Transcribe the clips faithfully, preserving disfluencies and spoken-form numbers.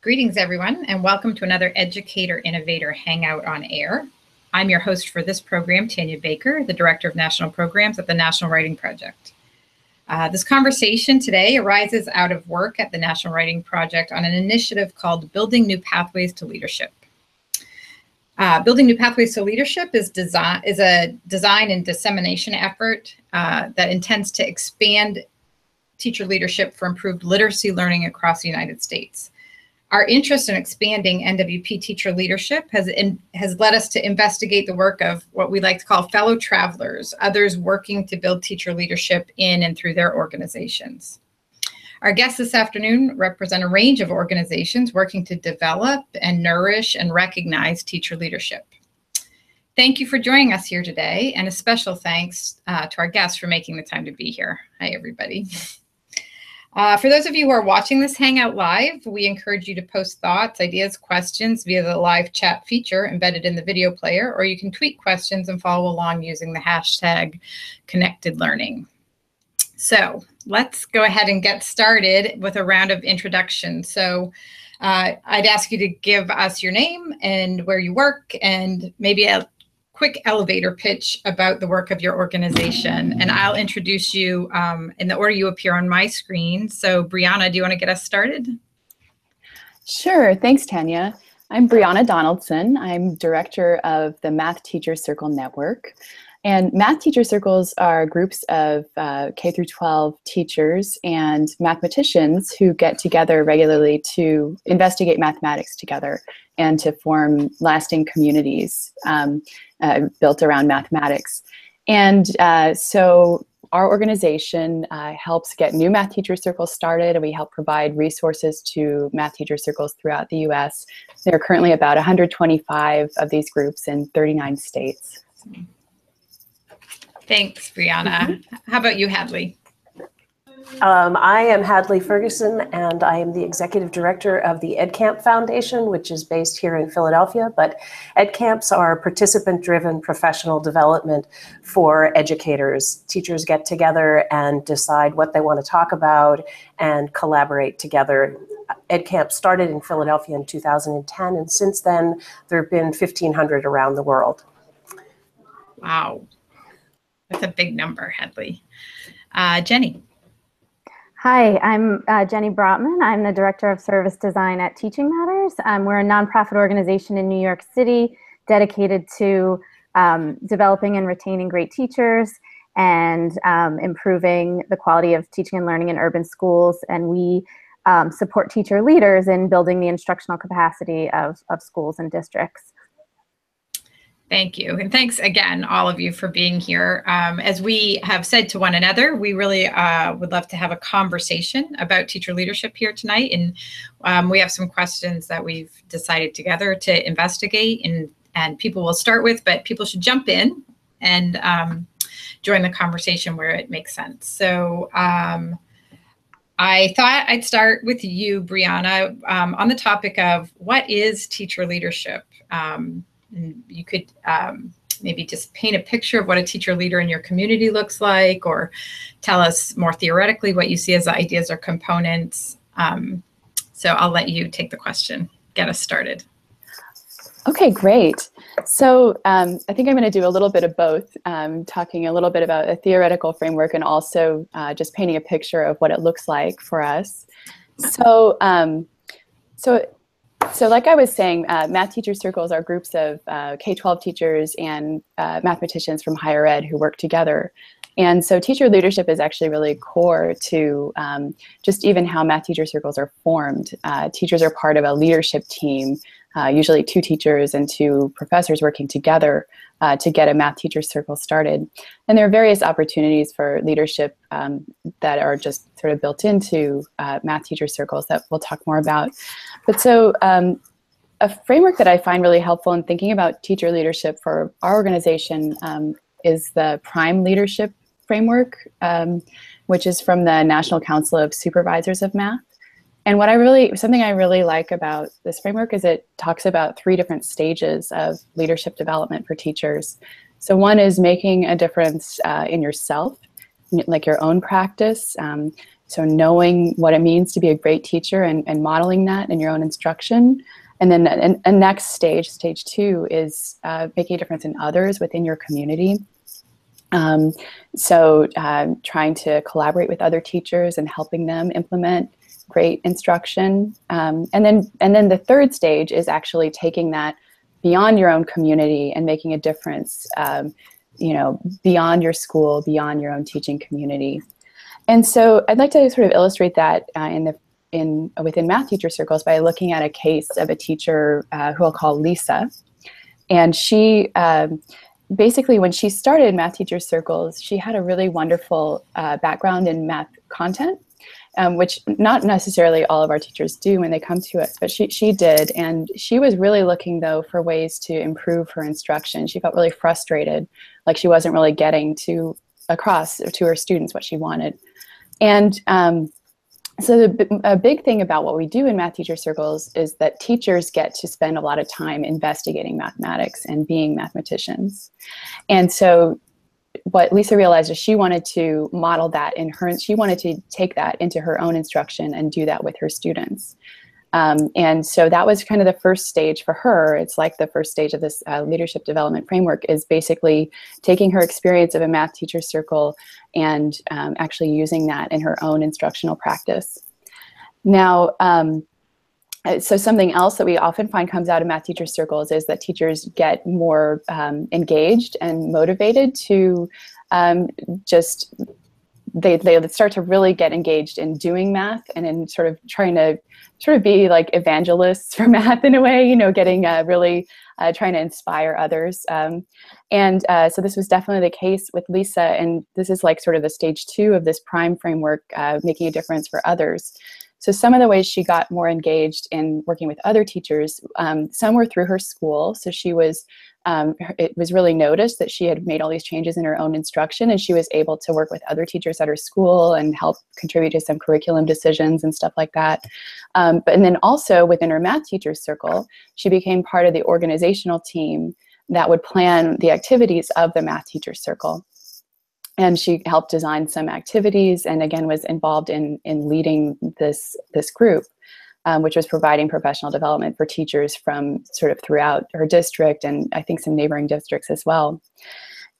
Greetings, everyone, and welcome to another Educator Innovator Hangout on Air. I'm your host for this program, Tanya Baker, the Director of National Programs at the National Writing Project. Uh, this conversation today arises out of work at the National Writing Project on an initiative called Building New Pathways to Leadership. Uh, Building New Pathways to Leadership is, design, is a design and dissemination effort uh, that intends to expand teacher leadership for improved literacy learning across the United States. Our interest in expanding N W P teacher leadership has, in, has led us to investigate the work of what we like to call fellow travelers, others working to build teacher leadership in and through their organizations. Our guests this afternoon represent a range of organizations working to develop and nourish and recognize teacher leadership. Thank you for joining us here today, and a special thanks uh, to our guests for making the time to be here. Hi, everybody. Uh, for those of you who are watching this Hangout live, we encourage you to post thoughts, ideas, questions via the live chat feature embedded in the video player, or you can tweet questions and follow along using the hashtag ConnectedLearning. So let's go ahead and get started with a round of introductions. So uh, I'd ask you to give us your name and where you work and maybe a quick elevator pitch about the work of your organization, and I'll introduce you um, in the order you appear on my screen. So Brianna, do you want to get us started? Sure. Thanks, Tanya. I'm Brianna Donaldson. I'm director of the Math Teachers Circle Network. And Math Teacher Circles are groups of uh, K through twelve teachers and mathematicians who get together regularly to investigate mathematics together and to form lasting communities um, uh, built around mathematics. And uh, so our organization uh, helps get new Math Teacher Circles started, and we help provide resources to Math Teacher Circles throughout the U S. There are currently about one hundred twenty-five of these groups in thirty-nine states. Thanks, Brianna. How about you, Hadley? Um, I am Hadley Ferguson, and I am the executive director of the EdCamp Foundation, which is based here in Philadelphia. But EdCamps are participant-driven professional development for educators. Teachers get together and decide what they want to talk about and collaborate together. EdCamp started in Philadelphia in two thousand ten, and since then, there have been fifteen hundred around the world. Wow. That's a big number, Hadley. Uh, Jenny. Hi, I'm uh, Jenny Brotman. I'm the Director of Service Design at Teaching Matters. Um, we're a nonprofit organization in New York City dedicated to um, developing and retaining great teachers and um, improving the quality of teaching and learning in urban schools. And we um, support teacher leaders in building the instructional capacity of, of schools and districts. Thank you. And thanks again, all of you, for being here. Um, as we have said to one another, we really uh, would love to have a conversation about teacher leadership here tonight. And um, we have some questions that we've decided together to investigate, and, and people will start with, but people should jump in and um, join the conversation where it makes sense. So um, I thought I'd start with you, Brianna, um, on the topic of what is teacher leadership? Um, And you could um, maybe just paint a picture of what a teacher leader in your community looks like, or tell us more theoretically what you see as ideas or components. Um, so I'll let you take the question, get us started. Okay, great. So um, I think I'm going to do a little bit of both, um, talking a little bit about a theoretical framework and also uh, just painting a picture of what it looks like for us. So, um, so So like I was saying, uh, Math Teacher Circles are groups of uh, K twelve teachers and uh, mathematicians from higher ed who work together. And so teacher leadership is actually really core to um, just even how Math Teacher Circles are formed. Uh, teachers are part of a leadership team, uh, usually two teachers and two professors working together uh, to get a Math Teacher Circle started. And there are various opportunities for leadership um, that are just sort of built into uh, Math Teacher Circles that we'll talk more about. But so um, a framework that I find really helpful in thinking about teacher leadership for our organization um, is the Prime Leadership Framework, um, which is from the National Council of Supervisors of Math. And what I really, something I really like about this framework is it talks about three different stages of leadership development for teachers. So one is making a difference uh, in yourself, like your own practice, um, So knowing what it means to be a great teacher and, and modeling that in your own instruction. And then a, a next stage, stage two, is uh, making a difference in others within your community. Um, so uh, trying to collaborate with other teachers and helping them implement great instruction. Um, and then, and then the third stage is actually taking that beyond your own community and making a difference, um, you know, beyond your school, beyond your own teaching community. And so I'd like to sort of illustrate that uh, in the in within Math Teacher Circles by looking at a case of a teacher uh, who I'll call Lisa. And she um, basically, when she started Math Teacher Circles, she had a really wonderful uh, background in math content, um, which not necessarily all of our teachers do when they come to us, but she, she did. And she was really looking, though, for ways to improve her instruction. She felt really frustrated, like she wasn't really getting to across to her students what she wanted. And um, so the, a big thing about what we do in Math Teacher Circles is that teachers get to spend a lot of time investigating mathematics and being mathematicians. And so what Lisa realized is she wanted to model that in her, she wanted to take that into her own instruction and do that with her students. Um, and so that was kind of the first stage for her. It's like the first stage of this uh, leadership development framework is basically taking her experience of a math teacher circle and um, actually using that in her own instructional practice. Now, um, so something else that we often find comes out of Math Teacher Circles is that teachers get more um, engaged and motivated to um, just, They, they start to really get engaged in doing math and in sort of trying to sort of be like evangelists for math in a way, you know, getting uh, really uh, trying to inspire others. Um, and uh, so this was definitely the case with Lisa. And this is like sort of the stage two of this PRIME framework, uh, making a difference for others. So some of the ways she got more engaged in working with other teachers, um, some were through her school. So she was, um, it was really noticed that she had made all these changes in her own instruction, and she was able to work with other teachers at her school and help contribute to some curriculum decisions and stuff like that. Um, but and then also within her math teacher's circle, she became part of the organizational team that would plan the activities of the math teacher's circle. And she helped design some activities and, again, was involved in, in leading this, this group, um, which was providing professional development for teachers from sort of throughout her district and I think some neighboring districts as well.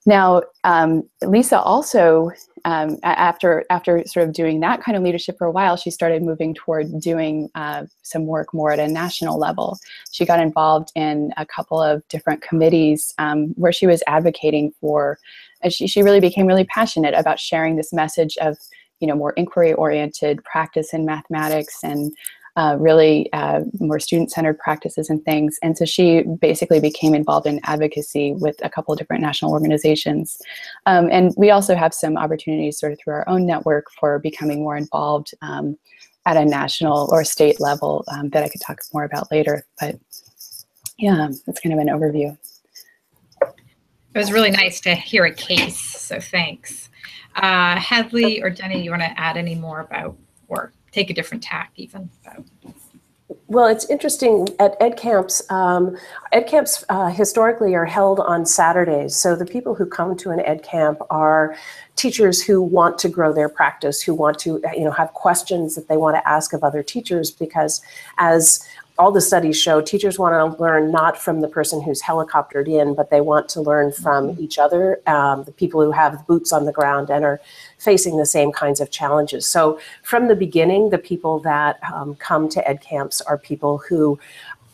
Now, um, Lisa also, um, after, after sort of doing that kind of leadership for a while, she started moving toward doing uh, some work more at a national level. She got involved in a couple of different committees um, where she was advocating for, and she, she really became really passionate about sharing this message of, you know, more inquiry-oriented practice in mathematics and uh, really uh, more student-centered practices and things. And so she basically became involved in advocacy with a couple of different national organizations. Um, and we also have some opportunities sort of through our own network for becoming more involved um, at a national or state level um, that I could talk more about later. But yeah, that's kind of an overview. It was really nice to hear a case, so thanks. Uh, Hadley or Jenny, you want to add any more about, or take a different tack even? About? Well, it's interesting at EdCamps, um, EdCamps uh, historically are held on Saturdays. So the people who come to an EdCamp are teachers who want to grow their practice, who want to, you know, have questions that they want to ask of other teachers, because as all the studies show, teachers want to learn not from the person who's helicoptered in, but they want to learn from each other, um, the people who have boots on the ground and are facing the same kinds of challenges. So from the beginning, the people that um, come to EdCamps are people who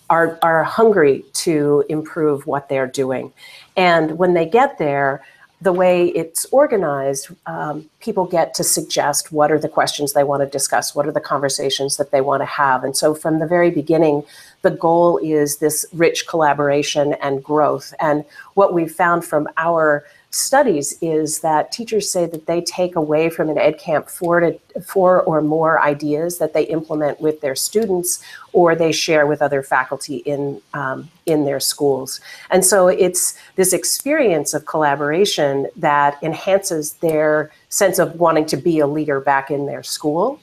are, are hungry to improve what they're doing. And when they get there, the way it's organized, um, people get to suggest what are the questions they want to discuss, what are the conversations that they want to have. And so from the very beginning, the goal is this rich collaboration and growth. And what we've found from our studies is that teachers say that they take away from an EdCamp four, to, four or more ideas that they implement with their students or they share with other faculty in, um, in their schools. And so it's this experience of collaboration that enhances their sense of wanting to be a leader back in their school.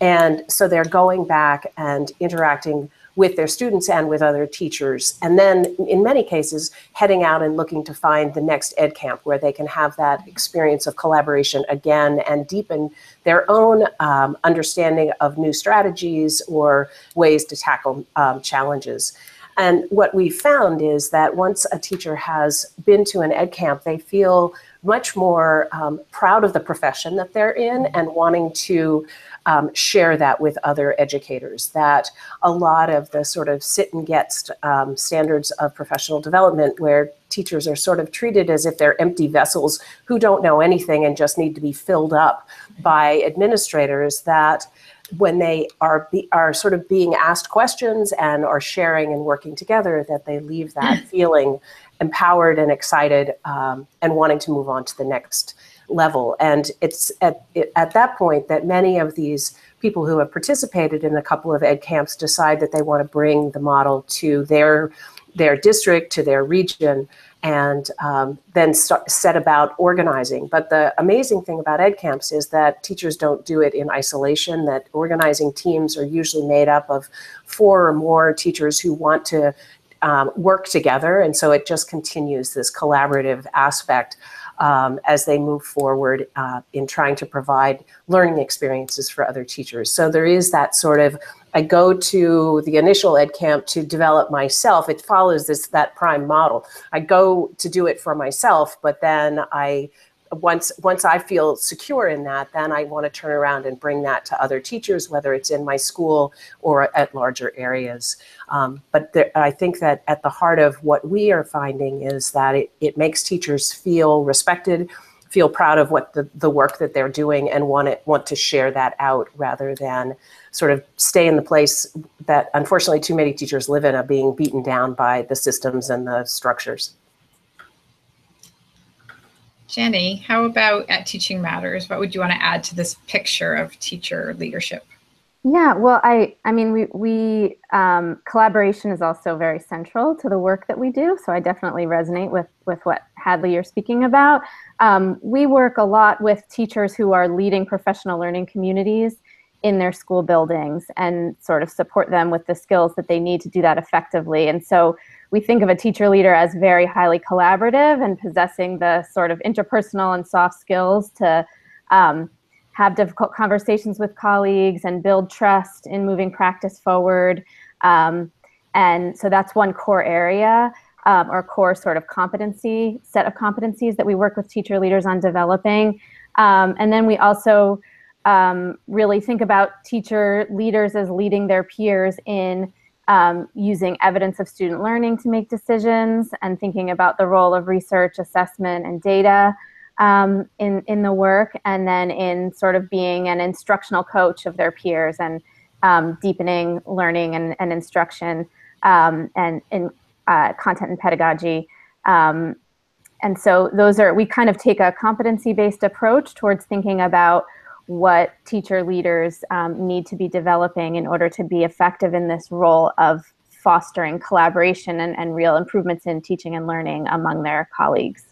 And so they're going back and interacting with their students and with other teachers. And then in many cases, heading out and looking to find the next EdCamp where they can have that experience of collaboration again and deepen their own um, understanding of new strategies or ways to tackle um, challenges. And what we found is that once a teacher has been to an EdCamp, they feel much more um, proud of the profession that they're in and wanting to um, share that with other educators, that a lot of the sort of sit and get um, standards of professional development where teachers are sort of treated as if they're empty vessels who don't know anything and just need to be filled up by administrators, that when they are be, are sort of being asked questions and are sharing and working together, that they leave that feeling empowered and excited um, and wanting to move on to the next level. And it's at, at that point that many of these people who have participated in a couple of EdCamps decide that they want to bring the model to their their district, to their region, and um, then start, set about organizing. But the amazing thing about EdCamps is that teachers don't do it in isolation, that organizing teams are usually made up of four or more teachers who want to um, work together. And so it just continues this collaborative aspect um, as they move forward uh, in trying to provide learning experiences for other teachers. So there is that sort of, I go to the initial EdCamp to develop myself. It follows this that prime model. I go to do it for myself, but then I, once once I feel secure in that, then I want to turn around and bring that to other teachers, whether it's in my school or at larger areas. Um, but there, I think that at the heart of what we are finding is that it, it makes teachers feel respected, feel proud of what the, the work that they're doing, and want it, want to share that out rather than sort of stay in the place that unfortunately too many teachers live in, of being beaten down by the systems and the structures. Jenny, how about at Teaching Matters? What would you want to add to this picture of teacher leadership? Yeah, well, I, I mean, we, we um, collaboration is also very central to the work that we do. So I definitely resonate with, with what Hadley you're speaking about. Um, we work a lot with teachers who are leading professional learning communities in their school buildings and sort of support them with the skills that they need to do that effectively. And so we think of a teacher leader as very highly collaborative and possessing the sort of interpersonal and soft skills to um, have difficult conversations with colleagues and build trust in moving practice forward. Um, and so that's one core area um, or core sort of competency, set of competencies that we work with teacher leaders on developing. Um, and then we also um, really think about teacher leaders as leading their peers in um, using evidence of student learning to make decisions and thinking about the role of research, assessment, and data Um, in, in the work, and then in sort of being an instructional coach of their peers and um, deepening learning and, and instruction um, and in uh, content and pedagogy. Um, and so those are, we kind of take a competency-based approach towards thinking about what teacher leaders um, need to be developing in order to be effective in this role of fostering collaboration and, and real improvements in teaching and learning among their colleagues.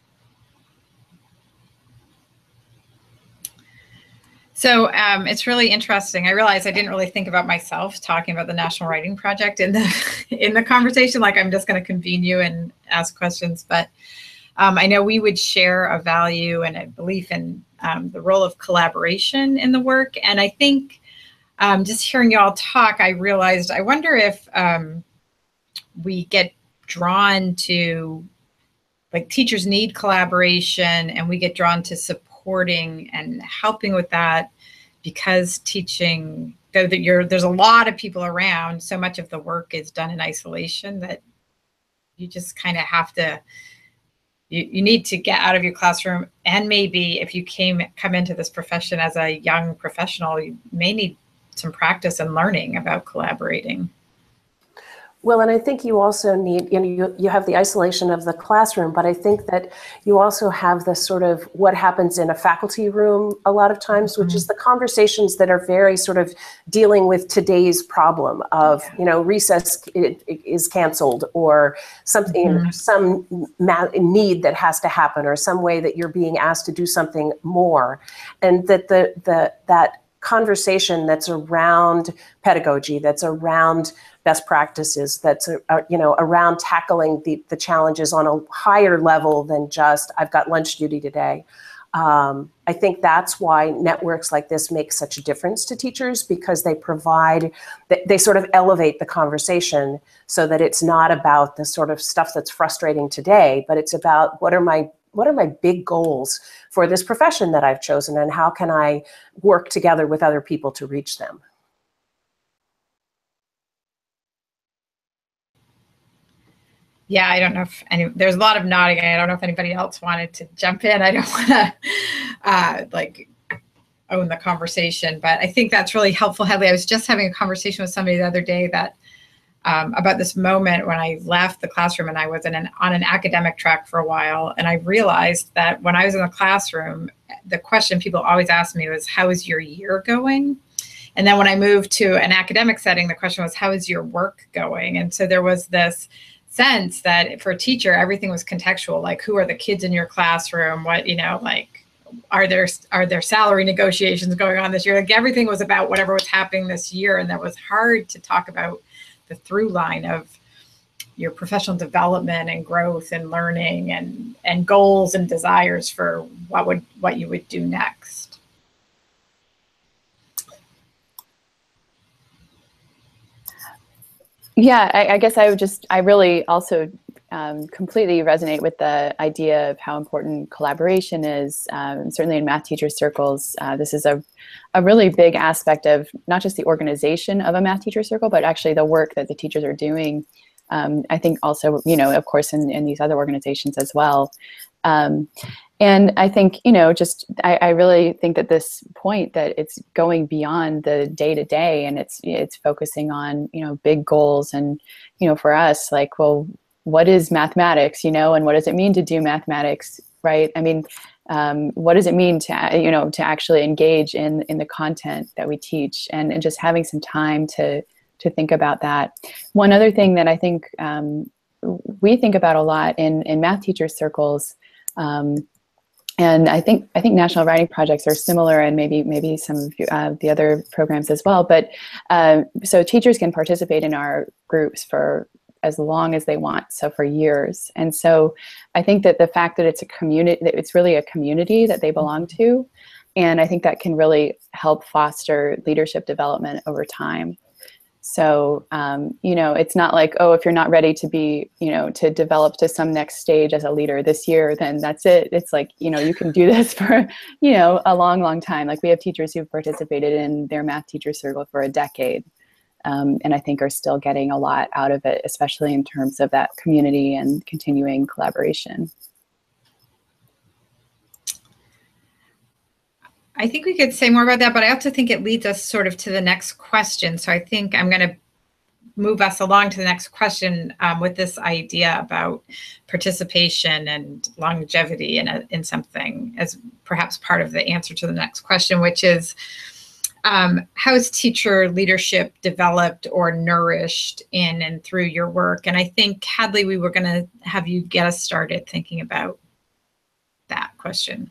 So um, it's really interesting. I realized I didn't really think about myself talking about the National Writing Project in the in the conversation. Like, I'm just going to convene you and ask questions, but um, I know we would share a value and a belief in um, the role of collaboration in the work. And I think um, just hearing y'all talk, I realized I wonder if um, we get drawn to, like, teachers need collaboration, and we get drawn to support supporting and helping with that, because teaching, though that you're, there's a lot of people around, so much of the work is done in isolation that you just kind of have to, you, you need to get out of your classroom. And maybe if you came come into this profession as a young professional, you may need some practice and learning about collaborating. Well, and I think you also need, you know, you, you have the isolation of the classroom, but I think that you also have the sort of what happens in a faculty room a lot of times, which mm-hmm. is the conversations that are very sort of dealing with today's problem of, yeah. you know, recess is canceled, or something, mm-hmm. some need that has to happen, or some way that you're being asked to do something more. And that the, the, that conversation that's around pedagogy, that's around best practices, that's uh, you know, around tackling the, the challenges on a higher level than just, I've got lunch duty today. Um, I think that's why networks like this make such a difference to teachers, because they provide, they, they sort of elevate the conversation so that it's not about the sort of stuff that's frustrating today, but it's about what are my what are my big goals for this profession that I've chosen, and how can I work together with other people to reach them? Yeah, I don't know if any, there's a lot of nodding. I don't know if anybody else wanted to jump in. I don't want to uh, like own the conversation, but I think that's really helpful, Hadley. I was just having a conversation with somebody the other day that um, about this moment when I left the classroom and I was in an, on an academic track for a while. And I realized that when I was in the classroom, the question people always asked me was, how is your year going? And then when I moved to an academic setting, the question was, how is your work going? And so there was this sense that for a teacher, everything was contextual, like who are the kids in your classroom? What, you know, like, are there, are there salary negotiations going on this year? Like everything was about whatever was happening this year. And that was hard to talk about the through line of your professional development and growth and learning and, and goals and desires for what would, what you would do next. Yeah, I, I guess I would just, I really also um, completely resonate with the idea of how important collaboration is. Um, certainly in math teacher circles, uh, this is a, a really big aspect of not just the organization of a math teacher circle, but actually the work that the teachers are doing. Um, I think also, you know, of course, in, in these other organizations as well. Um, and I think, you know, just, I, I really think that this point that it's going beyond the day to day and it's, it's focusing on, you know, big goals and, you know, for us, like, well, what is mathematics, you know, and what does it mean to do mathematics, right? I mean, um, what does it mean to, you know, to actually engage in, in the content that we teach, and, and just having some time to, to think about that. One other thing that I think um, we think about a lot in, in math teacher circles, Um, and I think I think National Writing Projects are similar, and maybe maybe some of uh, the other programs as well. But uh, so teachers can participate in our groups for as long as they want, so for years. And so I think that the fact that it's a community, that it's really a community that they belong to, and I think that can really help foster leadership development over time. So, um, you know, it's not like, oh, if you're not ready to be, you know, to develop to some next stage as a leader this year, then that's it. It's like, you know, you can do this for, you know, a long, long time. Like we have teachers who've participated in their math teacher circle for a decade. Um, and I think are still getting a lot out of it, especially in terms of that community and continuing collaboration. I think we could say more about that, but I also think it leads us sort of to the next question. So I think I'm going to move us along to the next question um, with this idea about participation and longevity in, a, in something as perhaps part of the answer to the next question, which is um, how is teacher leadership developed or nourished in and through your work? And I think, Hadley, we were going to have you get us started thinking about that question.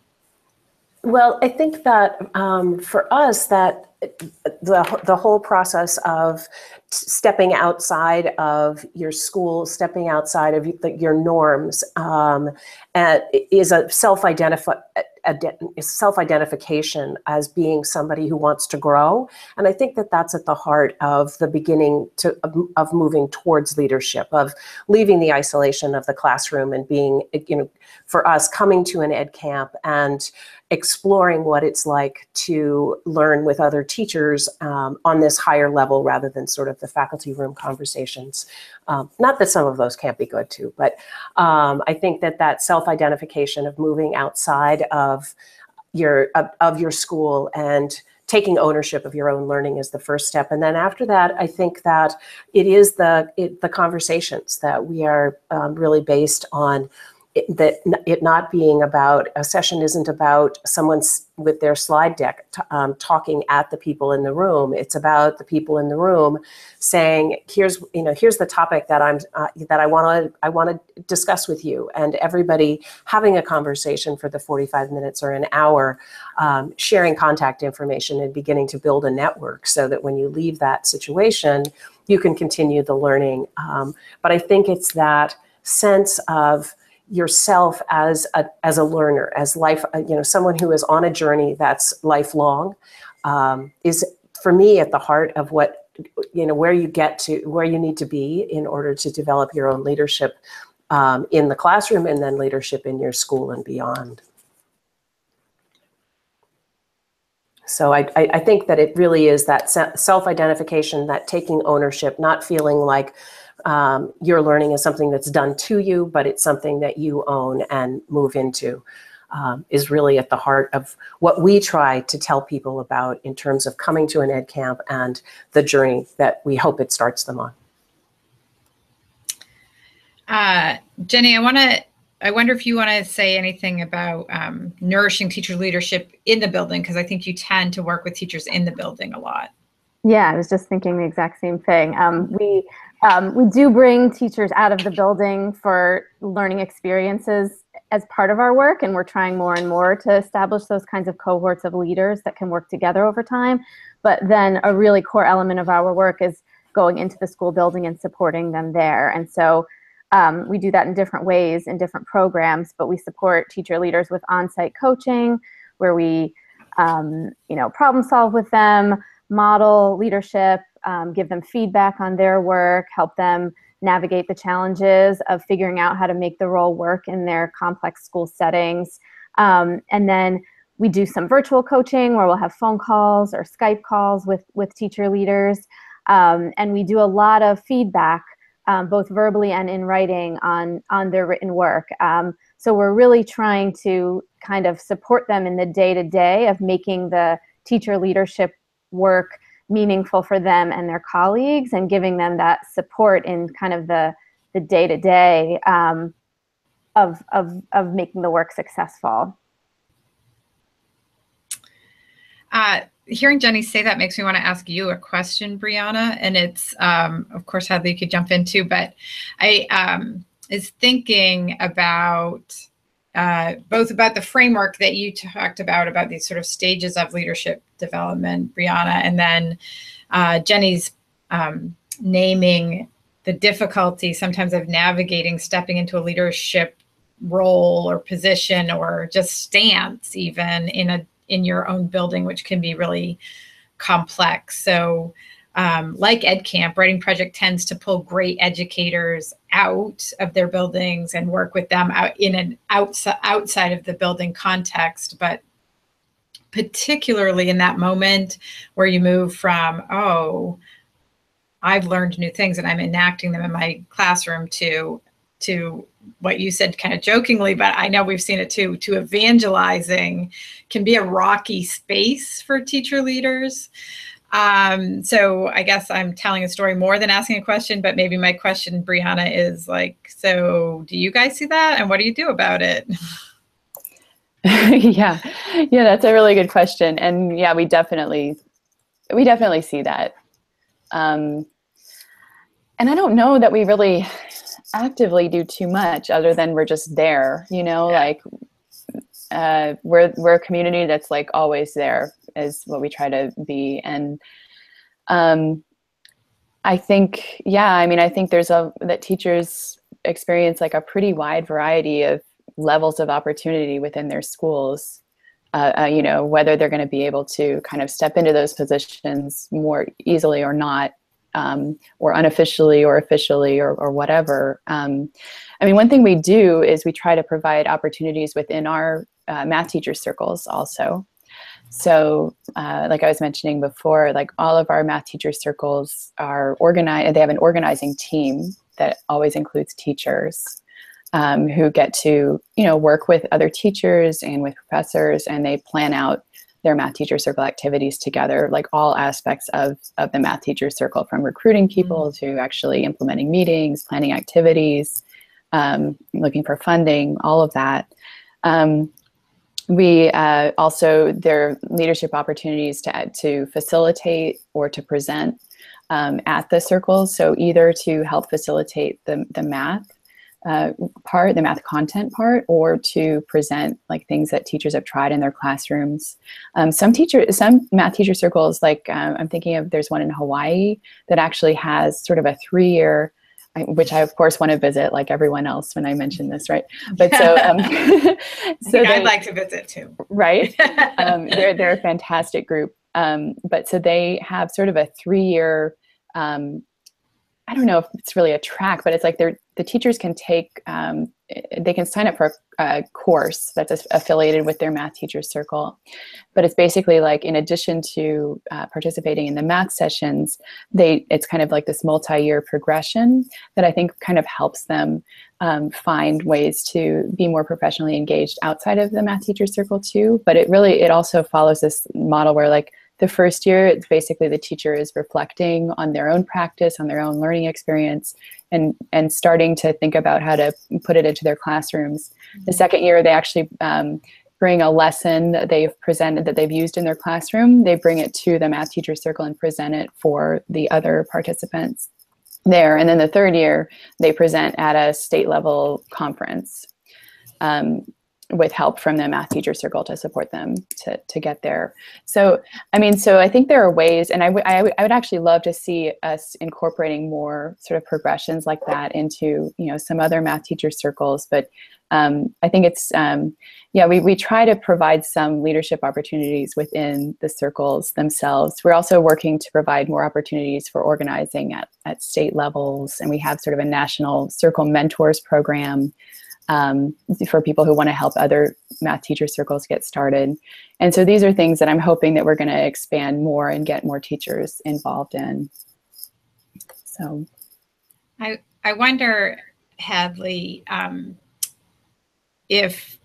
Well, I think that um, for us, that the, the whole process of stepping outside of your school, stepping outside of the, your norms um, and is a self-identify, self-identification as being somebody who wants to grow. And I think that that's at the heart of the beginning to, of, of moving towards leadership, of leaving the isolation of the classroom and being, you know, for us, coming to an ed camp and exploring what it's like to learn with other teachers um, on this higher level rather than sort of the faculty room conversations. Um, not that some of those can't be good too, but um, I think that that self-identification of moving outside of your, of, of your school and taking ownership of your own learning is the first step. And then after that, I think that it is the, it, the conversations that we are um, really based on it, that it not being about, a session isn't about someone with their slide deck t um, talking at the people in the room. It's about the people in the room saying, here's, you know, here's the topic that I'm, uh, that I want to, I want to discuss with you, and everybody having a conversation for the forty-five minutes or an hour, um, sharing contact information and beginning to build a network so that when you leave that situation, you can continue the learning. Um, but I think it's that sense of yourself as a, as a learner, as life, you know, someone who is on a journey that's lifelong, um, is for me at the heart of what, you know, where you get to, where you need to be in order to develop your own leadership um, in the classroom, and then leadership in your school and beyond. So I, I think that it really is that self-identification, that taking ownership, not feeling like um, your learning is something that's done to you, but it's something that you own and move into, um, is really at the heart of what we try to tell people about in terms of coming to an ed camp and the journey that we hope it starts them on. Uh, Jenny, I want to I wonder if you want to say anything about um, nourishing teacher leadership in the building, because I think you tend to work with teachers in the building a lot. Yeah, I was just thinking the exact same thing. Um, we, um, we do bring teachers out of the building for learning experiences as part of our work, and we're trying more and more to establish those kinds of cohorts of leaders that can work together over time. But then a really core element of our work is going into the school building and supporting them there. And so Um, we do that in different ways in different programs, but we support teacher leaders with on-site coaching, where we, um, you know, problem solve with them, model leadership, um, give them feedback on their work, help them navigate the challenges of figuring out how to make the role work in their complex school settings. Um, and then we do some virtual coaching where we'll have phone calls or Skype calls with, with teacher leaders. Um, and we do a lot of feedback, Um, both verbally and in writing, on, on their written work. Um, so we're really trying to kind of support them in the day-to-day of making the teacher leadership work meaningful for them and their colleagues, and giving them that support in kind of the, the day-to-day um, of, of, of making the work successful. Uh, Hearing Jenny say that makes me want to ask you a question, Brianna, and it's, um, of course, Hadley, you could jump in too, but I um, is thinking about uh, both about the framework that you talked about, about these sort of stages of leadership development, Brianna, and then uh, Jenny's um, naming the difficulty sometimes of navigating stepping into a leadership role or position or just stance even in a in your own building, which can be really complex. So um, like EdCamp, Writing Project tends to pull great educators out of their buildings and work with them out in an outside, outside of the building context. But particularly in that moment where you move from, oh, I've learned new things and I'm enacting them in my classroom, to, to what you said kind of jokingly, but I know we've seen it too, to evangelizing can be a rocky space for teacher leaders. Um, so I guess I'm telling a story more than asking a question, but maybe my question, Brianna, is like, so do you guys see that? And what do you do about it? yeah, yeah, that's a really good question. And yeah, we definitely, we definitely see that. Um, and I don't know that we really actively do too much other than we're just there, you know, yeah. like uh, we're, we're a community that's like always there is what we try to be. And um, I think, yeah, I mean, I think there's a, that teachers experience like a pretty wide variety of levels of opportunity within their schools, uh, uh, you know, whether they're going to be able to kind of step into those positions more easily or not. Um, or unofficially or officially or, or whatever. Um, I mean, one thing we do is we try to provide opportunities within our uh, math teacher circles also. So uh, like I was mentioning before, like all of our math teacher circles are organized, they have an organizing team that always includes teachers um, who get to, you know, work with other teachers and with professors, and they plan out their math teacher circle activities together, like all aspects of, of the math teacher circle, from recruiting people mm-hmm. to actually implementing meetings, planning activities, um, looking for funding, all of that. Um, we uh, also, there are leadership opportunities to, to facilitate or to present um, at the circles. So either to help facilitate the, the math uh, part, the math content part, or to present like things that teachers have tried in their classrooms. Um, some teacher, some math teacher circles, like um, I'm thinking of, there's one in Hawaii that actually has sort of a three-year, which I of course want to visit, like everyone else when I mention this, right? But so, um, so they, I'd like to visit too, right? Um, they're they're a fantastic group, um, but so they have sort of a three-year, um, I don't know if it's really a track, but it's like they're the teachers can take, um, they can sign up for a, a course that's affiliated with their math teachers circle, but it's basically like in addition to uh, participating in the math sessions, they it's kind of like this multi-year progression that I think kind of helps them um, find ways to be more professionally engaged outside of the math teachers circle too. But it really, it also follows this model where like the first year, it's basically the teacher is reflecting on their own practice, on their own learning experience, and, and starting to think about how to put it into their classrooms. The second year, they actually um, bring a lesson that they've presented, that they've used in their classroom. They bring it to the math teacher circle and present it for the other participants there. And then the third year, they present at a state level conference um, with help from the math teacher circle to support them to, to get there. So, I mean, so I think there are ways, and I, w I, w I would actually love to see us incorporating more sort of progressions like that into, you know, some other math teacher circles. But um, I think it's, um, yeah, we, we try to provide some leadership opportunities within the circles themselves. We're also working to provide more opportunities for organizing at, at state levels. And we have sort of a national circle mentors program Um, for people who want to help other math teacher circles get started. And so these are things that I'm hoping that we're going to expand more and get more teachers involved in. So I, I wonder, Hadley, um, if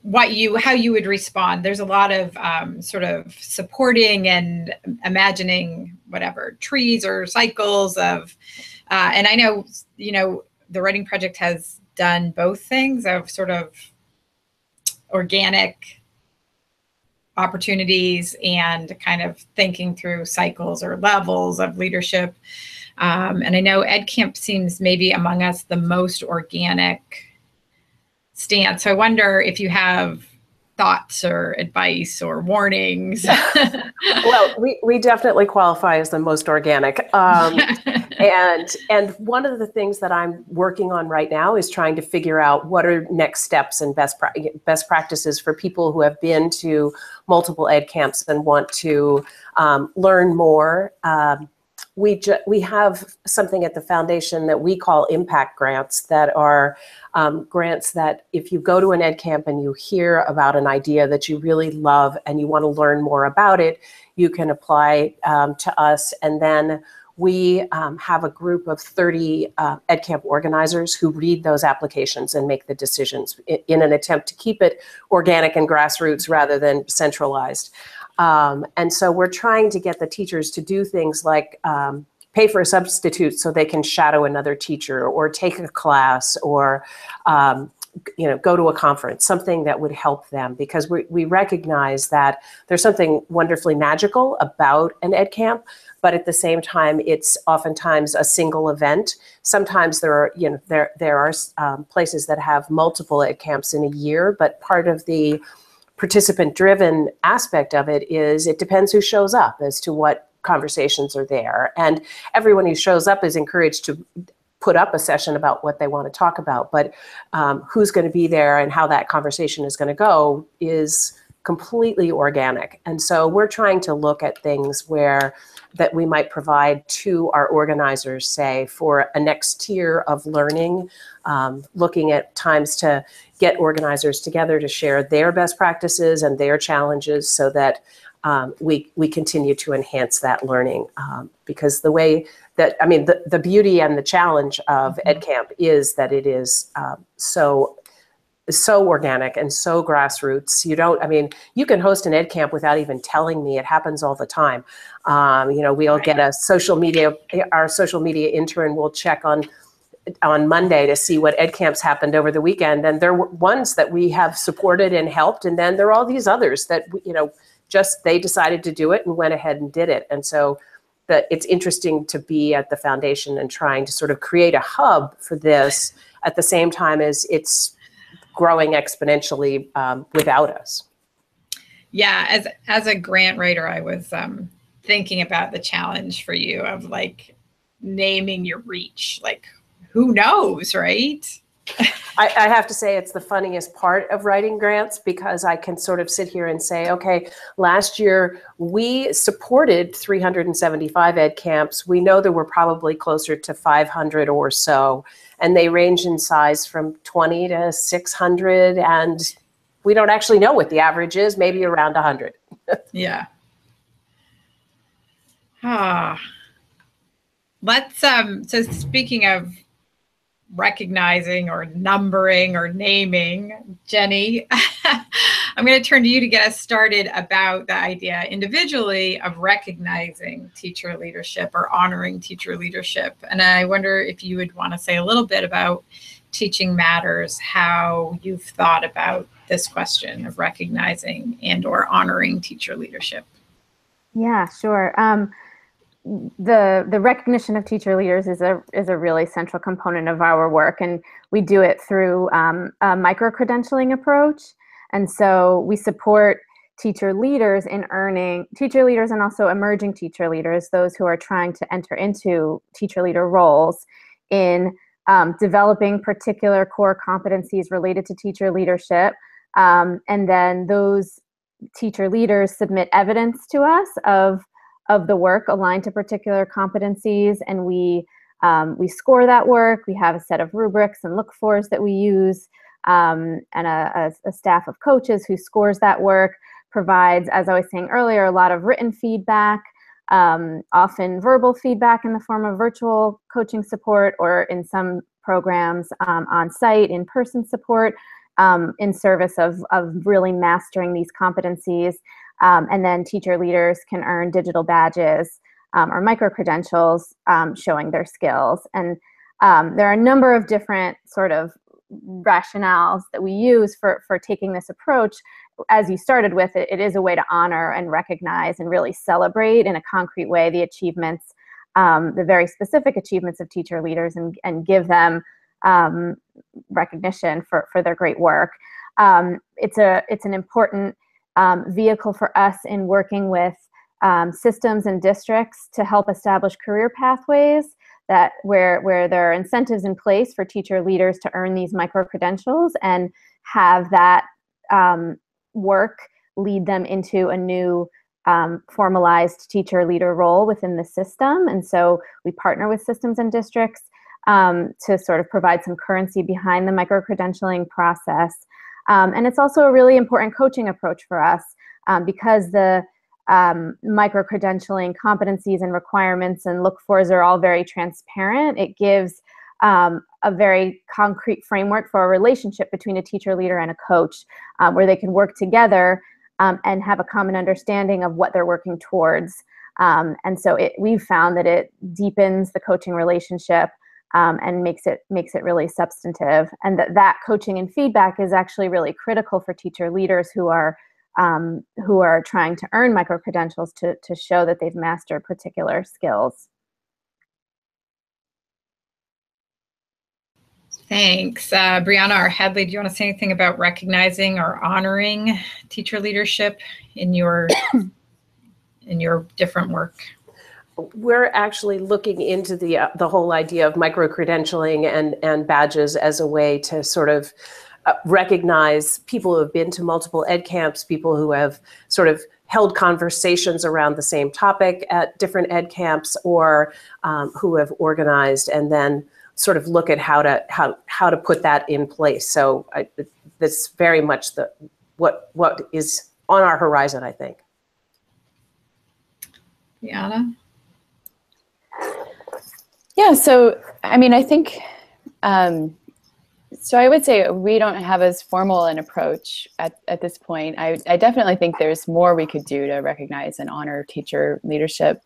what you, how you would respond. There's a lot of um, sort of supporting and imagining whatever trees or cycles of, uh, and I know, you know, the Writing Project has done both things of sort of organic opportunities and kind of thinking through cycles or levels of leadership. Um, and I know EdCamp seems maybe among us the most organic stance. So I wonder if you have thoughts or advice or warnings. Well, we, we definitely qualify as the most organic. Um, and, and one of the things that I'm working on right now is trying to figure out what are next steps and best, pra best practices for people who have been to multiple ed camps and want to um, learn more. Um, we, ju we have something at the foundation that we call impact grants that are Um, grants that if you go to an ed camp and you hear about an idea that you really love and you want to learn more about it, you can apply um, to us. And then we um, have a group of thirty uh, ed camp organizers who read those applications and make the decisions in, in an attempt to keep it organic and grassroots rather than centralized. Um, and so we're trying to get the teachers to do things like um, pay for a substitute so they can shadow another teacher or take a class or um, you know, go to a conference, something that would help them, because we, we recognize that there's something wonderfully magical about an ed camp, but at the same time, it's oftentimes a single event. Sometimes there are, you know, there, there are um, places that have multiple ed camps in a year, but part of the participant-driven aspect of it is it depends who shows up as to what conversations are there, and everyone who shows up is encouraged to put up a session about what they want to talk about, but um, who's going to be there and how that conversation is going to go is completely organic. And so we're trying to look at things where that we might provide to our organizers, say, for a next tier of learning, um, looking at times to get organizers together to share their best practices and their challenges so that Um, we, we continue to enhance that learning um, because the way that, I mean, the, the beauty and the challenge of mm-hmm. EdCamp is that it is um, so, so organic and so grassroots. You don't, I mean, you can host an EdCamp without even telling me. It happens all the time. Um, you know, we'll get a social media, our social media intern will check on on Monday to see what EdCamps happened over the weekend. And there were ones that we have supported and helped. And then there are all these others that, you know, just they decided to do it and went ahead and did it. And so that it's interesting to be at the foundation and trying to sort of create a hub for this at the same time as it's growing exponentially um, without us. Yeah, as, as a grant writer, I was um, thinking about the challenge for you of like naming your reach, like who knows, right? I, I have to say it's the funniest part of writing grants, because I can sort of sit here and say, okay, last year we supported three hundred seventy-five ed camps. We know there were probably closer to five hundred or so, and they range in size from twenty to six hundred, and we don't actually know what the average is, maybe around one hundred. Yeah. Ah. Let's, um, so speaking of recognizing or numbering or naming, Jenny, I'm going to turn to you to get us started about the idea individually of recognizing teacher leadership or honoring teacher leadership. And I wonder if you would want to say a little bit about Teaching Matters, how you've thought about this question of recognizing and or honoring teacher leadership. Yeah, sure. Um, The the recognition of teacher leaders is a is a really central component of our work, and we do it through um, a micro-credentialing approach. And so we support teacher leaders in earning teacher leaders and also emerging teacher leaders, those who are trying to enter into teacher leader roles, in um, developing particular core competencies related to teacher leadership, um, and then those teacher leaders submit evidence to us of. of the work aligned to particular competencies, and we um, we score that work. We have a set of rubrics and look-fors that we use, um, and a, a, a staff of coaches who scores that work, provides, as I was saying earlier, a lot of written feedback, um, often verbal feedback in the form of virtual coaching support, or in some programs um, on-site, in-person support, um, in service of, of really mastering these competencies. Um, and then teacher leaders can earn digital badges um, or micro-credentials um, showing their skills. And um, there are a number of different sort of rationales that we use for, for taking this approach. As you started with, it, it is a way to honor and recognize and really celebrate in a concrete way the achievements, um, the very specific achievements of teacher leaders, and, and give them um, recognition for, for their great work. Um, it's, a, it's an important Um, vehicle for us in working with um, systems and districts to help establish career pathways that where where there are incentives in place for teacher leaders to earn these micro-credentials and have that um, work lead them into a new um, formalized teacher leader role within the system. And so we partner with systems and districts um, to sort of provide some currency behind the micro-credentialing process. Um, and it's also a really important coaching approach for us, um, because the um, micro-credentialing competencies and requirements and look-fors are all very transparent. It gives um, a very concrete framework for a relationship between a teacher leader and a coach, um, where they can work together um, and have a common understanding of what they're working towards. Um, and so it, we've found that it deepens the coaching relationship. Um, and makes it makes it really substantive, and that that coaching and feedback is actually really critical for teacher leaders who are um, who are trying to earn micro-credentials to to show that they've mastered particular skills. Thanks, uh, Brianna or Hadley. Do you want to say anything about recognizing or honoring teacher leadership in your in your different work? We're actually looking into the uh, the whole idea of micro-credentialing and, and badges as a way to sort of uh, recognize people who have been to multiple ed camps, people who have sort of held conversations around the same topic at different ed camps, or um, who have organized, and then sort of look at how to how how to put that in place. So I, that's very much the what what is on our horizon, I think. Brianna? Yeah, so I mean, I think, um, so I would say we don't have as formal an approach at, at this point. I, I definitely think there's more we could do to recognize and honor teacher leadership.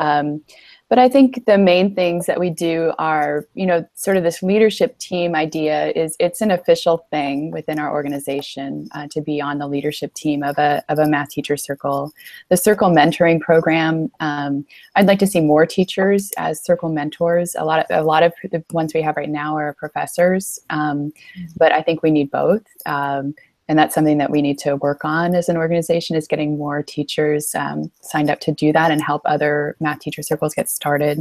Um, but I think the main things that we do are, you know, sort of this leadership team idea is it's an official thing within our organization uh, to be on the leadership team of a, of a Math Teachers Circle. The Circle Mentoring Program, um, I'd like to see more teachers as Circle mentors. A lot of, a lot of the ones we have right now are professors, um, but I think we need both. Um, And that's something that we need to work on as an organization, is getting more teachers um, signed up to do that and help other Math Teacher Circles get started.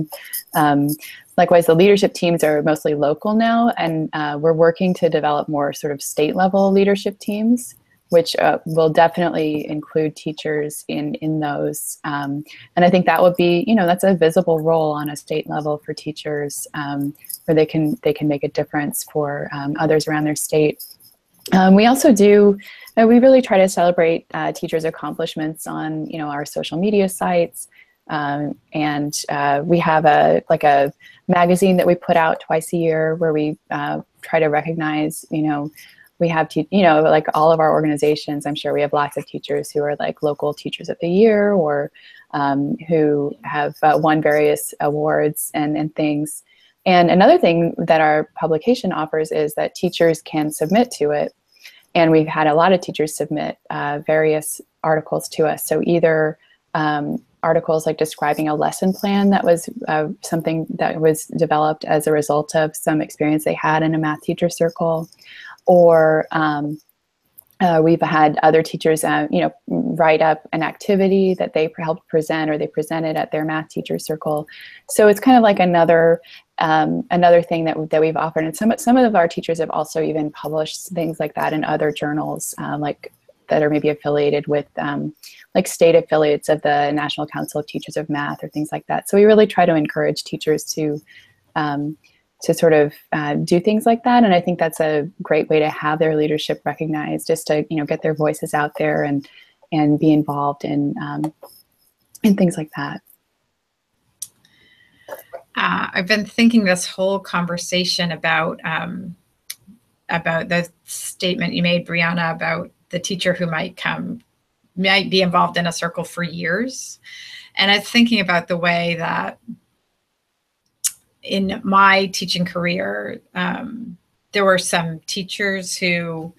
Um, likewise, the leadership teams are mostly local now, and uh, we're working to develop more sort of state level leadership teams, which uh, will definitely include teachers in, in those. Um, and I think that would be, you know, that's a visible role on a state level for teachers, um, where they can, they can make a difference for um, others around their state. Um, we also do, uh, we really try to celebrate uh, teachers' accomplishments on, you know, our social media sites. Um, and uh, we have a, like a magazine that we put out twice a year where we uh, try to recognize, you know, we have, te you know, like all of our organizations, I'm sure we have lots of teachers who are like local teachers of the year, or um, who have uh, won various awards and, and things. And another thing that our publication offers is that teachers can submit to it. And we've had a lot of teachers submit uh, various articles to us. So either um, articles like describing a lesson plan that was uh, something that was developed as a result of some experience they had in a Math Teacher Circle, or um, uh, we've had other teachers uh, you know, write up an activity that they helped present, or they presented at their Math Teacher Circle. So it's kind of like another Um, another thing that, that we've offered, and some, some of our teachers have also even published things like that in other journals, uh, like that are maybe affiliated with um, like state affiliates of the National Council of Teachers of Math, or things like that. So we really try to encourage teachers to, um, to sort of uh, do things like that. And I think that's a great way to have their leadership recognized, just to, you know, get their voices out there and, and be involved in, um, in things like that. Uh, I've been thinking this whole conversation about um, about the statement you made, Brianna, about the teacher who might come, might be involved in a circle for years. And I was thinking about the way that in my teaching career, um, there were some teachers who,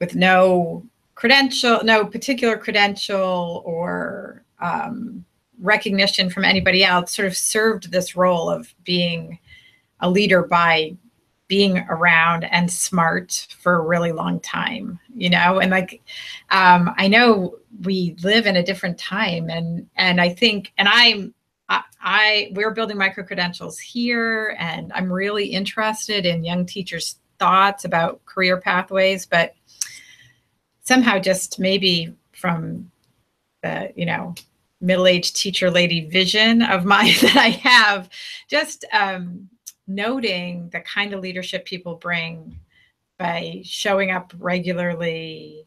with no credential, no particular credential or um, recognition from anybody else, sort of served this role of being a leader by being around and smart for a really long time, you know, and like, um, I know we live in a different time, and, and I think, and I'm, I, I we're building micro-credentials here, and I'm really interested in young teachers' thoughts about career pathways, but somehow just maybe from the, you know, middle-aged teacher lady vision of mine that I have, just um, noting the kind of leadership people bring by showing up regularly,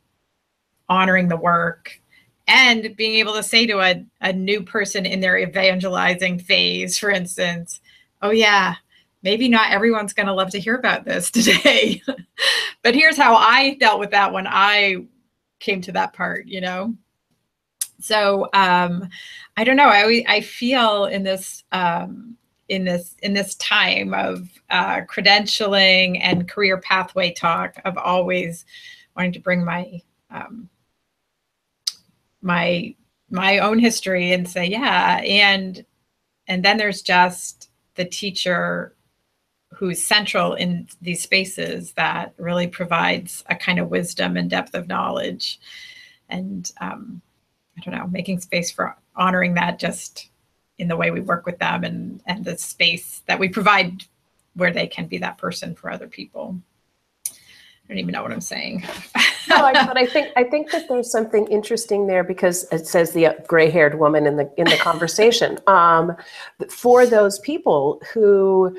honoring the work, and being able to say to a, a new person in their evangelizing phase, for instance, oh yeah, maybe not everyone's going to love to hear about this today, but here's how I dealt with that when I came to that part, you know? So um, I don't know. I I feel in this um, in this in this time of uh, credentialing and career pathway talk, of always wanting to bring my um, my my own history and say, yeah, and and then there's just the teacher who's central in these spaces that really provides a kind of wisdom and depth of knowledge, and um, I don't know, making space for honoring that just in the way we work with them, and, and the space that we provide where they can be that person for other people. I don't even know what I'm saying. No, I, but I think, I think that there's something interesting there, because it says the gray-haired woman in the, in the conversation. Um, for those people who,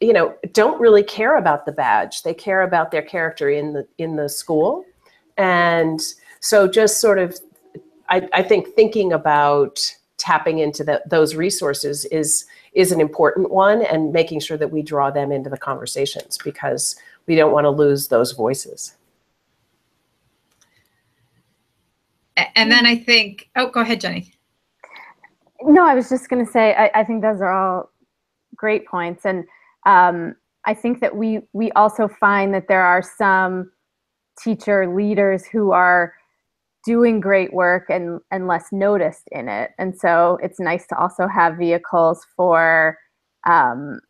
you know, don't really care about the badge, they care about their character in the, in the school. And so just sort of, I, I think thinking about tapping into the, those resources is is an important one, and making sure that we draw them into the conversations, because we don't want to lose those voices. And then I think, oh, go ahead, Jenny. No, I was just going to say, I, I think those are all great points. And um, I think that we, we also find that there are some teacher leaders who are doing great work and, and less noticed in it. And so it's nice to also have vehicles for um,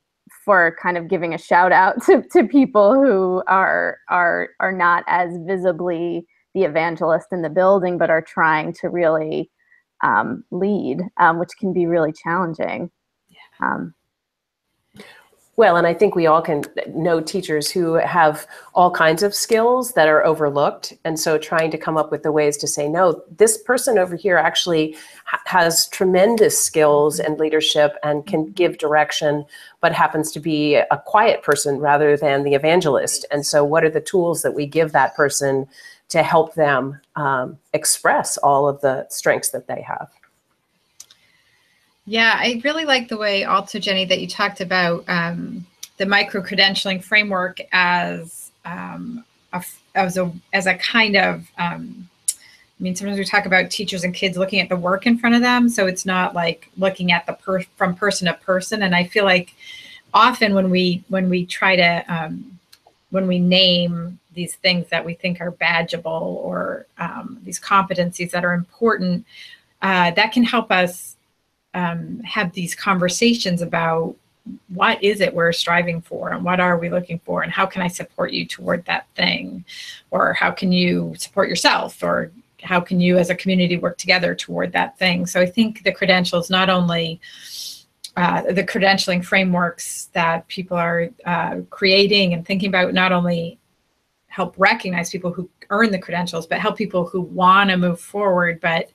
for kind of giving a shout out to, to people who are, are, are not as visibly the evangelist in the building, but are trying to really um, lead, um, which can be really challenging. Yeah. Um, Well, and I think we all can know teachers who have all kinds of skills that are overlooked. And so trying to come up with the ways to say, no, this person over here actually ha- has tremendous skills and leadership and can give direction, but happens to be a quiet person rather than the evangelist. And so what are the tools that we give that person to help them um, express all of the strengths that they have? Yeah, I really like the way also, Jenny, that you talked about um, the micro-credentialing framework as um, a, as a as a kind of, um, I mean, sometimes we talk about teachers and kids looking at the work in front of them, so it's not like looking at the per from person to person. And I feel like often when we when we try to um, when we name these things that we think are badgeable or um, these competencies that are important, uh, that can help us Um, have these conversations about what is it we're striving for and what are we looking for and how can I support you toward that thing, or how can you support yourself, or how can you as a community work together toward that thing. So I think the credentials, not only uh, the credentialing frameworks that people are uh, creating and thinking about, not only help recognize people who earn the credentials, but help people who want to move forward but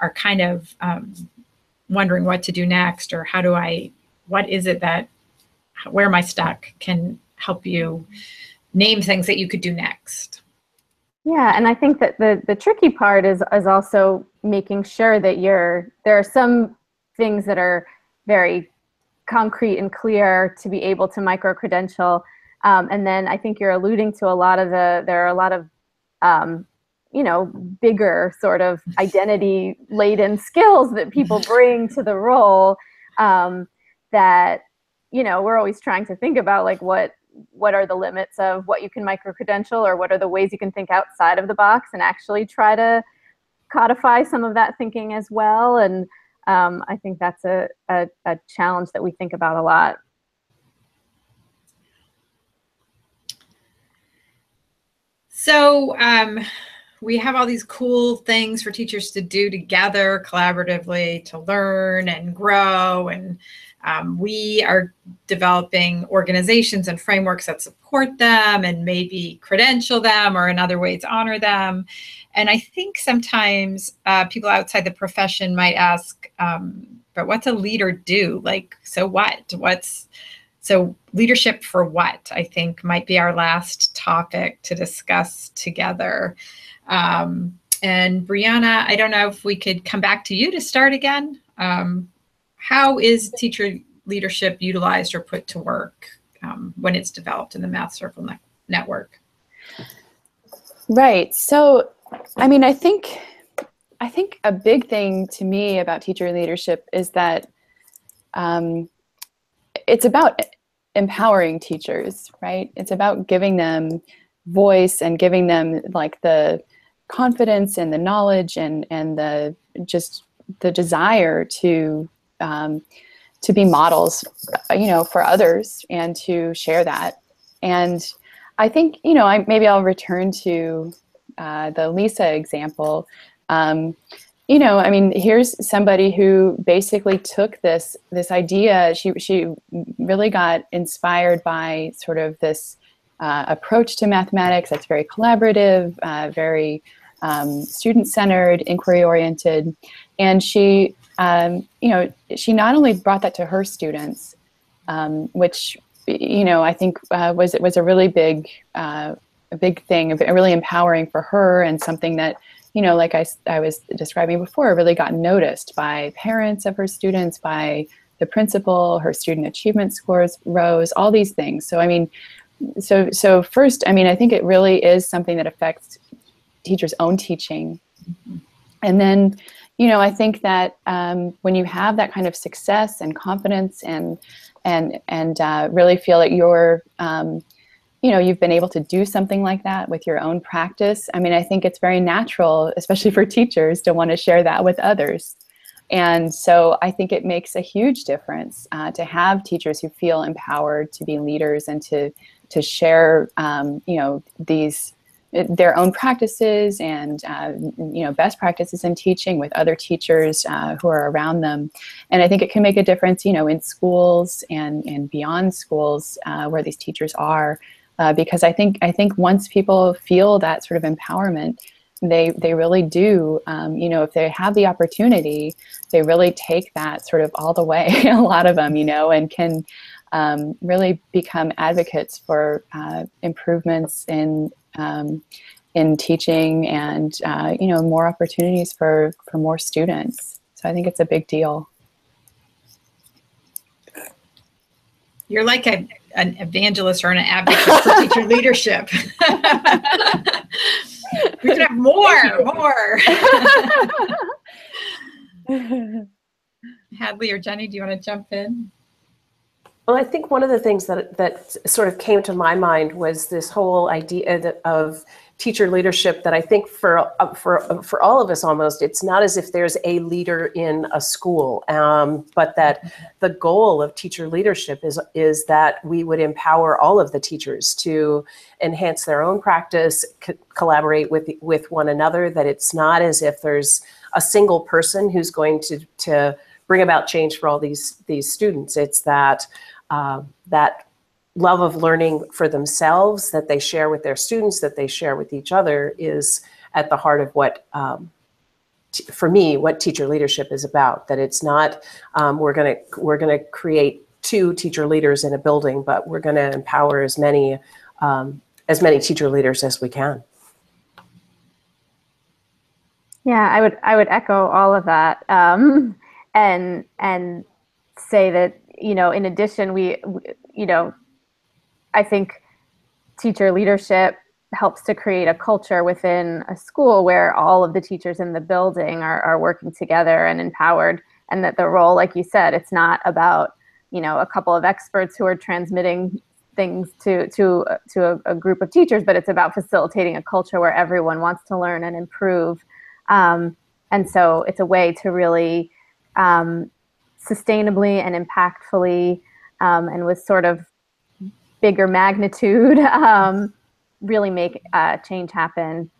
are kind of um, wondering what to do next, or how do I, what is it that, where am I stuck, can help you name things that you could do next. Yeah, and I think that the, the tricky part is, is also making sure that you're, there are some things that are very concrete and clear to be able to micro-credential. Um, and then I think you're alluding to a lot of the, there are a lot of, um, you know, bigger sort of identity laden skills that people bring to the role um, that, you know, we're always trying to think about, like, what what are the limits of what you can micro-credential, or what are the ways you can think outside of the box and actually try to codify some of that thinking as well. And um, I think that's a, a, a challenge that we think about a lot. So, um, we have all these cool things for teachers to do together collaboratively to learn and grow. And um, we are developing organizations and frameworks that support them and maybe credential them or in other ways honor them. And I think sometimes uh, people outside the profession might ask, um, but what's a leader do? Like, so what? What's So leadership for what, I think, might be our last topic to discuss together. Um, and Brianna, I don't know if we could come back to you to start again. Um, how is teacher leadership utilized or put to work um, when it's developed in the Math Circle ne- Network? Right. So, I mean, I think, I think a big thing to me about teacher leadership is that um, it's about empowering teachers, right? It's about giving them voice and giving them like the confidence and the knowledge and and the just the desire to um, to be models, you know, for others and to share that. And I think, you know, I maybe I'll return to uh, the Lisa example. Um, you know, I mean, here's somebody who basically took this this idea. She she really got inspired by sort of this uh, approach to mathematics that's very collaborative, uh, very um, student-centered, inquiry-oriented, and she, um, you know, she not only brought that to her students, um, which, you know, I think uh, was it was a really big uh, a big thing, really empowering for her, and something that, you know, like I, I was describing before, really got noticed by parents of her students, by the principal, her student achievement scores rose, all these things. So, I mean, so so first, I mean, I think it really is something that affects teachers' own teaching. And then, you know, I think that um, when you have that kind of success and confidence and and and uh, really feel that you're, um, you know, you've been able to do something like that with your own practice, I mean, I think it's very natural, especially for teachers, to want to share that with others. And so I think it makes a huge difference uh, to have teachers who feel empowered to be leaders and to to share, um, you know, these their own practices and uh, you know, best practices in teaching with other teachers uh, who are around them. And I think it can make a difference, you know, in schools and and beyond schools uh, where these teachers are, uh, because I think I think once people feel that sort of empowerment, they they really do, um, you know, if they have the opportunity, they really take that sort of all the way, a lot of them, you know, and can um, really become advocates for uh, improvements in um, in teaching and, uh, you know, more opportunities for, for more students. So I think it's a big deal. You're like a, an evangelist or an advocate for teacher leadership. We should have more, more. Hadley or Jenny, do you want to jump in? Well, I think one of the things that that sort of came to my mind was this whole idea that, of teacher leadership, that I think for for for all of us almost, it's not as if there's a leader in a school, um, but that the goal of teacher leadership is is that we would empower all of the teachers to enhance their own practice, co collaborate with with one another. That it's not as if there's a single person who's going to to bring about change for all these these students. It's that. Uh, that love of learning for themselves that they share with their students, that they share with each other, is at the heart of what, um, t for me, what teacher leadership is about. That it's not um, we're gonna we're gonna create two teacher leaders in a building, but we're gonna empower as many um, as many teacher leaders as we can. Yeah, I would I would echo all of that, um, and and say that. You know, in addition, we, we, you know, I think teacher leadership helps to create a culture within a school where all of the teachers in the building are, are working together and empowered, and that the role, like you said, it's not about, you know, a couple of experts who are transmitting things to, to, to a, a group of teachers, but it's about facilitating a culture where everyone wants to learn and improve. Um, and so it's a way to really, um, sustainably and impactfully um, and with sort of bigger magnitude um, really make uh, change happen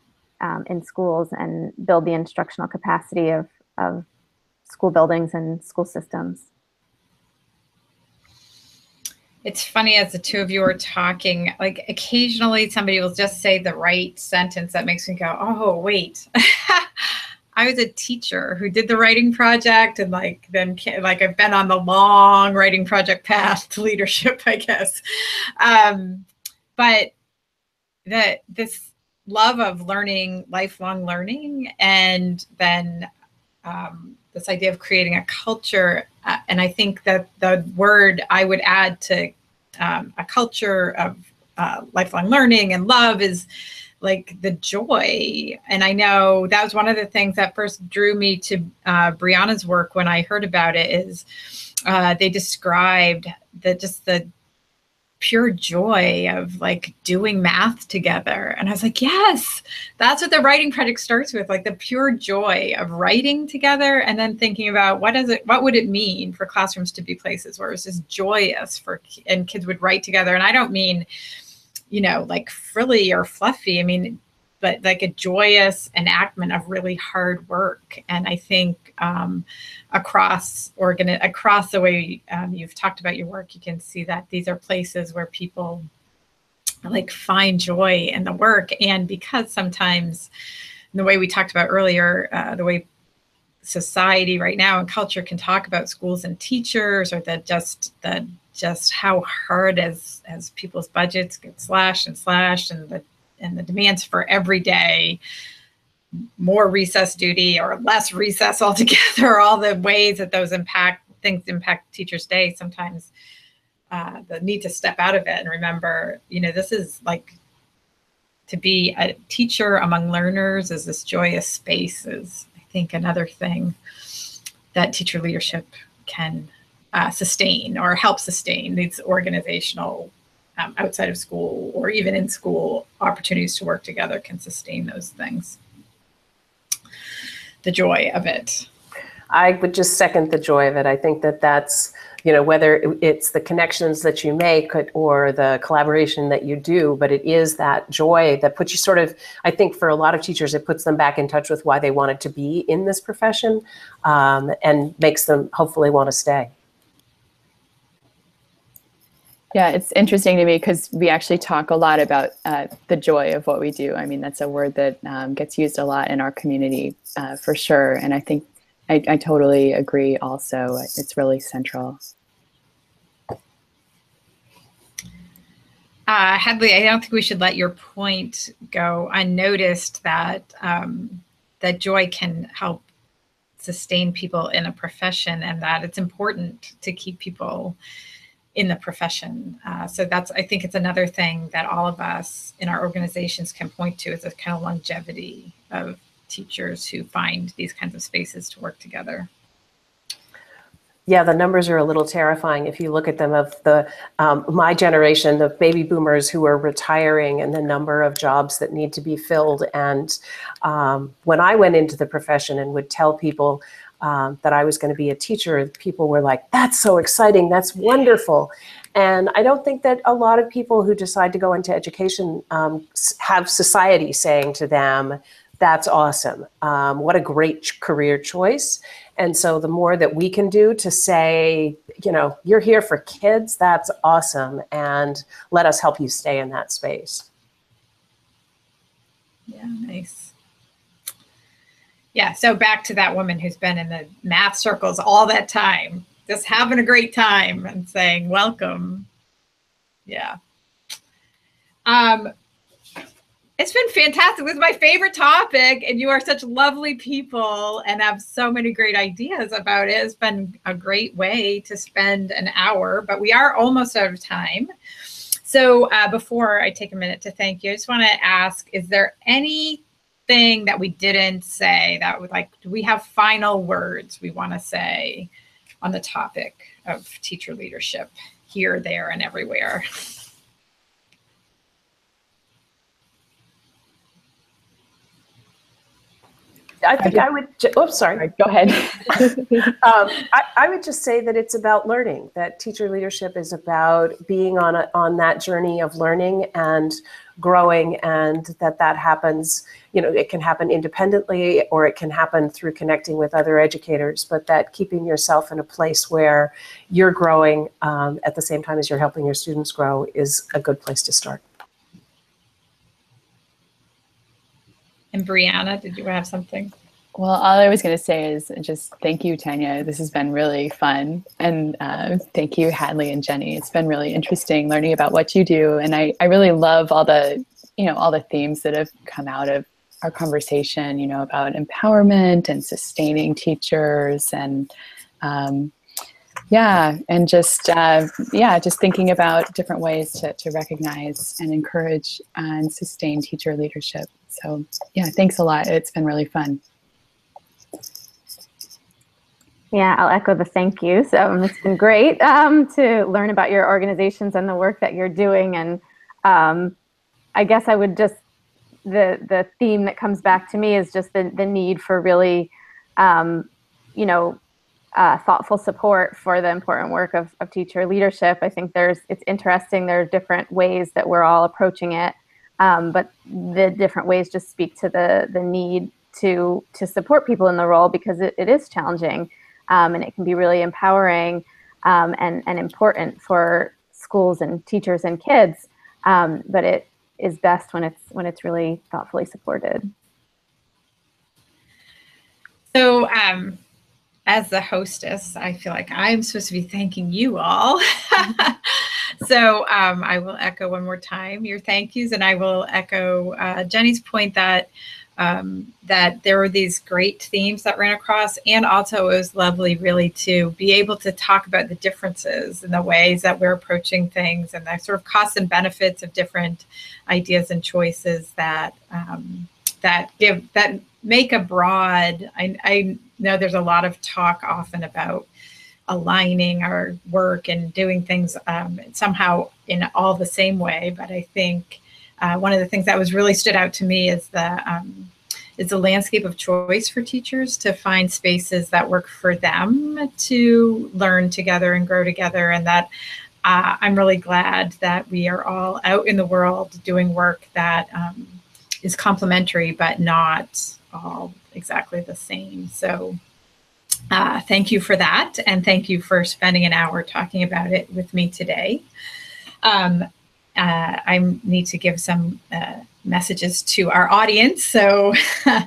um, in schools and build the instructional capacity of, of school buildings and school systems. It's funny, as the two of you are talking, like occasionally somebody will just say the right sentence that makes me go, oh, wait. I was a teacher who did the writing project, and like then like I've been on the long writing project path to leadership, I guess. Um, but that this love of learning, lifelong learning, and then um, this idea of creating a culture. Uh, and I think that the word I would add to um, a culture of uh, lifelong learning and love is like the joy. And I know that was one of the things that first drew me to uh, Brianna's work when I heard about it, is uh, they described the, just the pure joy of like doing math together. And I was like, yes, that's what the writing project starts with, like the pure joy of writing together, and then thinking about what does it, what would it mean for classrooms to be places where it's just joyous for, and kids would write together. And I don't mean, you know, like frilly or fluffy. I mean, but like a joyous enactment of really hard work. And I think um, across organ across the way um, you've talked about your work, you can see that these are places where people like find joy in the work. And because sometimes, in the way we talked about earlier, uh, the way society right now and culture can talk about schools and teachers, or that just the just how hard as as people's budgets get slashed and slashed, and the and the demands for every day, more recess duty or less recess altogether, all the ways that those impact things impact teachers' day. Sometimes uh, the need to step out of it and remember, you know, this is like, to be a teacher among learners is this joyous space, is I think, another thing that teacher leadership can uh, sustain or help sustain these organizational um, outside of school or even in school opportunities to work together can sustain those things. The joy of it. I would just second the joy of it. I think that that's, you know, whether it's the connections that you make or the collaboration that you do, but it is that joy that puts you sort of, I think for a lot of teachers, it puts them back in touch with why they wanted to be in this profession um, and makes them hopefully want to stay. Yeah, it's interesting to me because we actually talk a lot about uh, the joy of what we do. I mean, that's a word that um, gets used a lot in our community uh, for sure. And I think I, I totally agree also. It's really central. Uh, Hadley, I don't think we should let your point go unnoticed that, um, that joy can help sustain people in a profession and that it's important to keep people in the profession. Uh, so that's, I think it's another thing that all of us in our organizations can point to is a kind of longevity of teachers who find these kinds of spaces to work together. Yeah, the numbers are a little terrifying if you look at them of the um, my generation, the baby boomers who are retiring and the number of jobs that need to be filled. And um, when I went into the profession and would tell people um, that I was going to be a teacher, people were like, that's so exciting, that's wonderful. And I don't think that a lot of people who decide to go into education um, have society saying to them, that's awesome. Um, what a great career choice. And so the more that we can do to say, you know, you're here for kids, that's awesome. And let us help you stay in that space. Yeah, nice. Yeah, so back to that woman who's been in the math circles all that time, just having a great time and saying, welcome. Yeah. Um, It's been fantastic. It was my favorite topic, and you are such lovely people and have so many great ideas about it. It's been a great way to spend an hour, but we are almost out of time. So uh, before I take a minute to thank you, I just want to ask, is there anything that we didn't say that would like, do we have final words we want to say on the topic of teacher leadership here, there, and everywhere? I think I, I would, oh, sorry. Go ahead. um, I, I would just say that it's about learning, that teacher leadership is about being on, a, on that journey of learning and growing, and that that happens, you know, it can happen independently or it can happen through connecting with other educators, but that keeping yourself in a place where you're growing um, at the same time as you're helping your students grow is a good place to start. And Brianna, did you have something? Well, all I was going to say is just thank you, Tanya. This has been really fun. And uh, thank you, Hadley and Jenny. It's been really interesting learning about what you do. And I, I really love all the, you know, all the themes that have come out of our conversation, you know, about empowerment and sustaining teachers and, um, yeah, and just, uh, yeah, just thinking about different ways to, to recognize and encourage and sustain teacher leadership. So yeah, thanks a lot. It's been really fun. Yeah, I'll echo the thank yous. Um, it's been great um, to learn about your organizations and the work that you're doing. And um, I guess I would just, the, the theme that comes back to me is just the, the need for really, um, you know, Uh, thoughtful support for the important work of, of teacher leadership. I think there's, it's interesting, there are different ways that we're all approaching it, um, but the different ways just speak to the, the need to, to support people in the role because it, it is challenging um, and it can be really empowering um, and, and important for schools and teachers and kids, um, but it is best when it's, when it's really thoughtfully supported. So, um, as the hostess, I feel like I'm supposed to be thanking you all. So um, I will echo one more time your thank yous, and I will echo uh, Jenny's point that um, that there were these great themes that ran across, and also it was lovely really to be able to talk about the differences and the ways that we're approaching things and the sort of costs and benefits of different ideas and choices that um, that give that make a broad, I, I know there's a lot of talk often about aligning our work and doing things um, somehow in all the same way. But I think uh, one of the things that was really stood out to me is the, um, is the landscape of choice for teachers to find spaces that work for them to learn together and grow together. And that uh, I'm really glad that we are all out in the world doing work that um, is complementary, but not all exactly the same. So Uh, thank you for that, and thank you for spending an hour talking about it with me today. Um, uh, I need to give some uh, messages to our audience, so uh,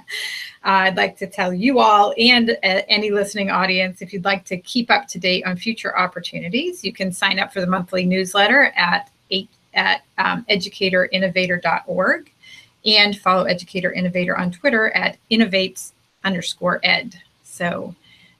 I'd like to tell you all and uh, any listening audience, if you'd like to keep up to date on future opportunities, you can sign up for the monthly newsletter at, at um, educator innovator dot org, and follow Educator Innovator on Twitter at innovates underscore ed. So